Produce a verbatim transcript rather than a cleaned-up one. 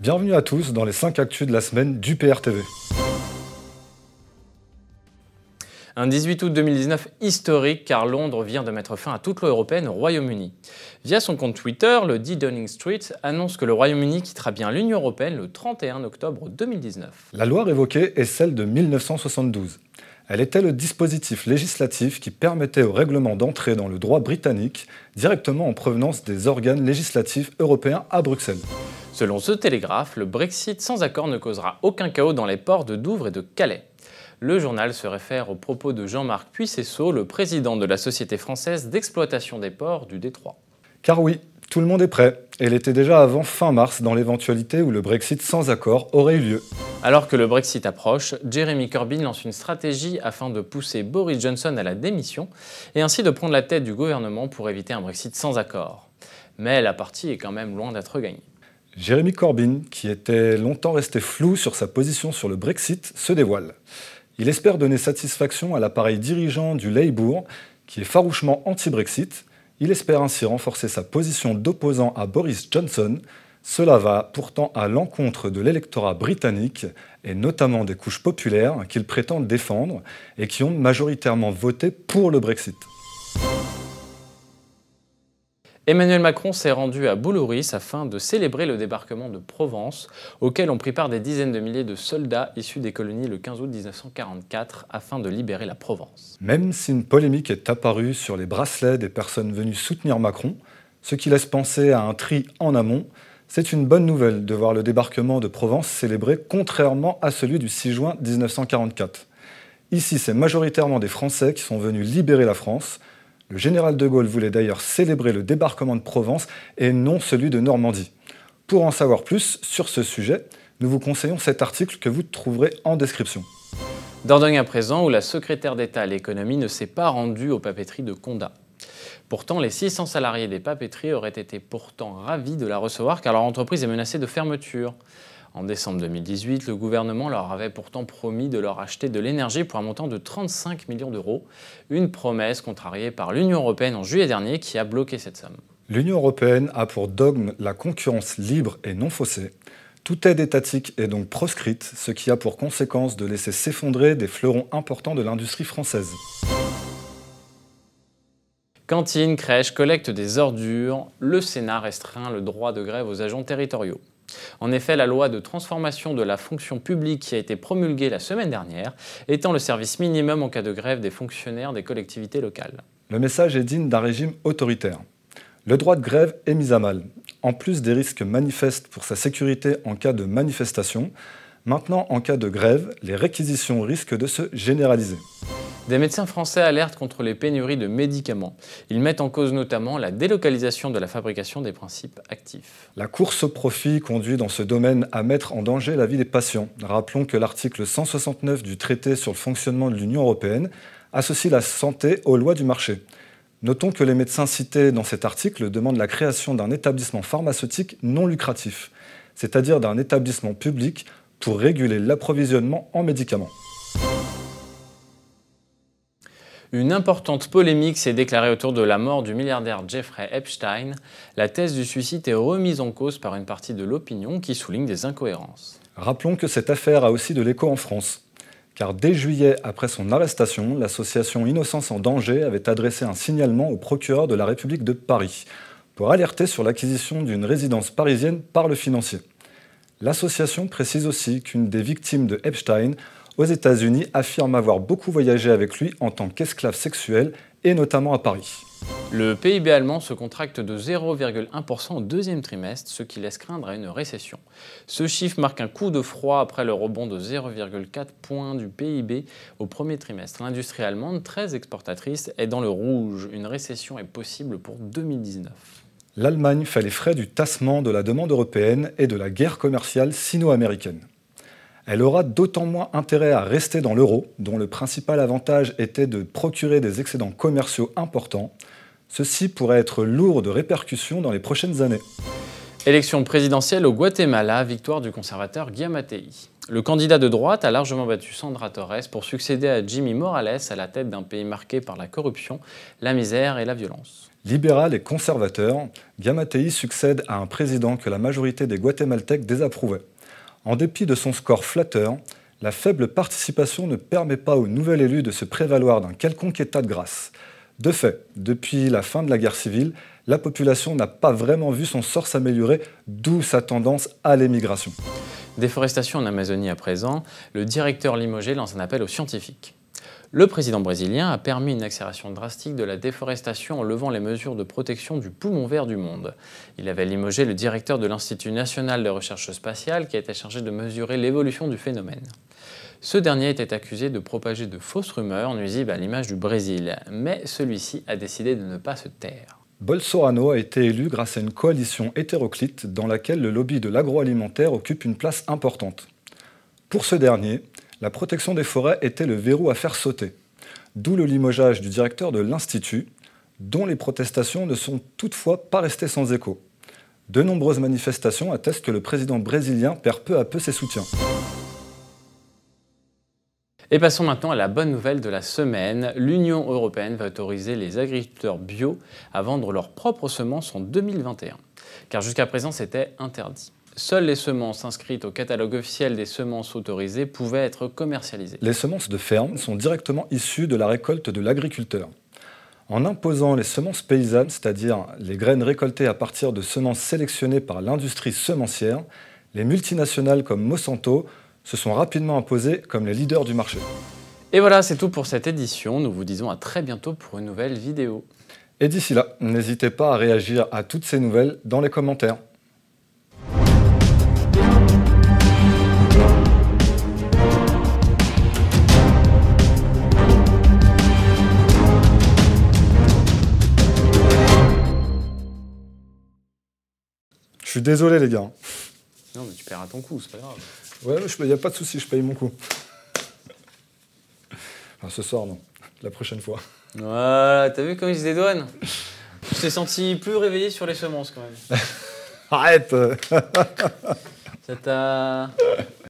Bienvenue à tous dans les cinq actus de la semaine du P R T V. Un dix-huit août deux mille dix-neuf historique car Londres vient de mettre fin à toute loi européenne au Royaume-Uni. Via son compte Twitter, le dix Downing Street annonce que le Royaume-Uni quittera bien l'Union européenne le trente et un octobre deux mille dix-neuf. La loi révoquée est celle de mille neuf cent soixante-douze. Elle était le dispositif législatif qui permettait au règlement d'entrer dans le droit britannique directement en provenance des organes législatifs européens à Bruxelles. Selon ce Télégraphe, le Brexit sans accord ne causera aucun chaos dans les ports de Douvres et de Calais. Le journal se réfère aux propos de Jean-Marc Puissesseau, le président de la Société française d'exploitation des ports du Détroit. Car oui, tout le monde est prêt, et l'était déjà avant fin mars dans l'éventualité où le Brexit sans accord aurait eu lieu. Alors que le Brexit approche, Jeremy Corbyn lance une stratégie afin de pousser Boris Johnson à la démission et ainsi de prendre la tête du gouvernement pour éviter un Brexit sans accord. Mais la partie est quand même loin d'être gagnée. Jeremy Corbyn, qui était longtemps resté flou sur sa position sur le Brexit, se dévoile. Il espère donner satisfaction à l'appareil dirigeant du Labour, qui est farouchement anti-Brexit. Il espère ainsi renforcer sa position d'opposant à Boris Johnson. Cela va pourtant à l'encontre de l'électorat britannique, et notamment des couches populaires qu'il prétend défendre et qui ont majoritairement voté pour le Brexit. Emmanuel Macron s'est rendu à Boulouris afin de célébrer le débarquement de Provence, auquel ont pris part des dizaines de milliers de soldats issus des colonies le quinze août mille neuf cent quarante-quatre afin de libérer la Provence. Même si une polémique est apparue sur les bracelets des personnes venues soutenir Macron, ce qui laisse penser à un tri en amont, c'est une bonne nouvelle de voir le débarquement de Provence célébré contrairement à celui du six juin mille neuf cent quarante-quatre. Ici, c'est majoritairement des Français qui sont venus libérer la France. Le général de Gaulle voulait d'ailleurs célébrer le débarquement de Provence et non celui de Normandie. Pour en savoir plus sur ce sujet, nous vous conseillons cet article que vous trouverez en description. Dordogne à présent, où la secrétaire d'État à l'économie ne s'est pas rendue aux papeteries de Condat. Pourtant, les six cents salariés des papeteries auraient été pourtant ravis de la recevoir car leur entreprise est menacée de fermeture. En décembre deux mille dix-huit, le gouvernement leur avait pourtant promis de leur acheter de l'énergie pour un montant de trente-cinq millions d'euros, une promesse contrariée par l'Union européenne en juillet dernier qui a bloqué cette somme. L'Union européenne a pour dogme la concurrence libre et non faussée. Toute aide étatique est donc proscrite, ce qui a pour conséquence de laisser s'effondrer des fleurons importants de l'industrie française. Cantines, crèches, collecte des ordures, le Sénat restreint le droit de grève aux agents territoriaux. En effet, la loi de transformation de la fonction publique qui a été promulguée la semaine dernière étend le service minimum en cas de grève des fonctionnaires des collectivités locales. Le message est digne d'un régime autoritaire. Le droit de grève est mis à mal. En plus des risques manifestes pour sa sécurité en cas de manifestation, maintenant en cas de grève, les réquisitions risquent de se généraliser. Des médecins français alertent contre les pénuries de médicaments. Ils mettent en cause notamment la délocalisation de la fabrication des principes actifs. La course au profit conduit dans ce domaine à mettre en danger la vie des patients. Rappelons que l'article cent soixante-neuf du traité sur le fonctionnement de l'Union européenne associe la santé aux lois du marché. Notons que les médecins cités dans cet article demandent la création d'un établissement pharmaceutique non lucratif, c'est-à-dire d'un établissement public pour réguler l'approvisionnement en médicaments. Une importante polémique s'est déclarée autour de la mort du milliardaire Jeffrey Epstein. La thèse du suicide est remise en cause par une partie de l'opinion qui souligne des incohérences. Rappelons que cette affaire a aussi de l'écho en France. Car dès juillet, après son arrestation, l'association Innocence en danger avait adressé un signalement au procureur de la République de Paris pour alerter sur l'acquisition d'une résidence parisienne par le financier. L'association précise aussi qu'une des victimes de Epstein aux États-Unis affirme avoir beaucoup voyagé avec lui en tant qu'esclave sexuel, et notamment à Paris. Le P I B allemand se contracte de zéro virgule un pour cent au deuxième trimestre, ce qui laisse craindre à une récession. Ce chiffre marque un coup de froid après le rebond de zéro virgule quatre point du P I B au premier trimestre. L'industrie allemande, très exportatrice, est dans le rouge. Une récession est possible pour deux mille dix-neuf. L'Allemagne fait les frais du tassement de la demande européenne et de la guerre commerciale sino-américaine. Elle aura d'autant moins intérêt à rester dans l'euro, dont le principal avantage était de procurer des excédents commerciaux importants. Ceci pourrait être lourd de répercussions dans les prochaines années. Élection présidentielle au Guatemala, victoire du conservateur Giammattei. Le candidat de droite a largement battu Sandra Torres pour succéder à Jimmy Morales à la tête d'un pays marqué par la corruption, la misère et la violence. Libéral et conservateur, Giammattei succède à un président que la majorité des Guatémaltèques désapprouvait. En dépit de son score flatteur, la faible participation ne permet pas au nouvel élu de se prévaloir d'un quelconque état de grâce. De fait, depuis la fin de la guerre civile, la population n'a pas vraiment vu son sort s'améliorer, d'où sa tendance à l'émigration. Déforestation en Amazonie à présent, le directeur limogé lance un appel aux scientifiques. Le président brésilien a permis une accélération drastique de la déforestation en levant les mesures de protection du poumon vert du monde. Il avait limogé le directeur de l'Institut national de recherche spatiale qui était chargé de mesurer l'évolution du phénomène. Ce dernier était accusé de propager de fausses rumeurs nuisibles à l'image du Brésil, mais celui-ci a décidé de ne pas se taire. Bolsonaro a été élu grâce à une coalition hétéroclite dans laquelle le lobby de l'agroalimentaire occupe une place importante. Pour ce dernier, la protection des forêts était le verrou à faire sauter, d'où le limogeage du directeur de l'Institut, dont les protestations ne sont toutefois pas restées sans écho. De nombreuses manifestations attestent que le président brésilien perd peu à peu ses soutiens. Et passons maintenant à la bonne nouvelle de la semaine. L'Union européenne va autoriser les agriculteurs bio à vendre leurs propres semences en deux mille vingt et un, car jusqu'à présent c'était interdit. Seules les semences inscrites au catalogue officiel des semences autorisées pouvaient être commercialisées. Les semences de ferme sont directement issues de la récolte de l'agriculteur. En imposant les semences paysannes, c'est-à-dire les graines récoltées à partir de semences sélectionnées par l'industrie semencière, les multinationales comme Monsanto se sont rapidement imposés comme les leaders du marché. Et voilà, c'est tout pour cette édition. Nous vous disons à très bientôt pour une nouvelle vidéo. Et d'ici là, n'hésitez pas à réagir à toutes ces nouvelles dans les commentaires. Je suis désolé les gars. Non mais tu perds à ton coup, c'est pas grave. Ouais, il n'y a pas de souci, je paye mon coup. Enfin, ce soir, non. La prochaine fois. Voilà, t'as vu comment il se dédouane? Je t'ai senti plus réveillé sur les semences, quand même. Arrête. Ça t'a...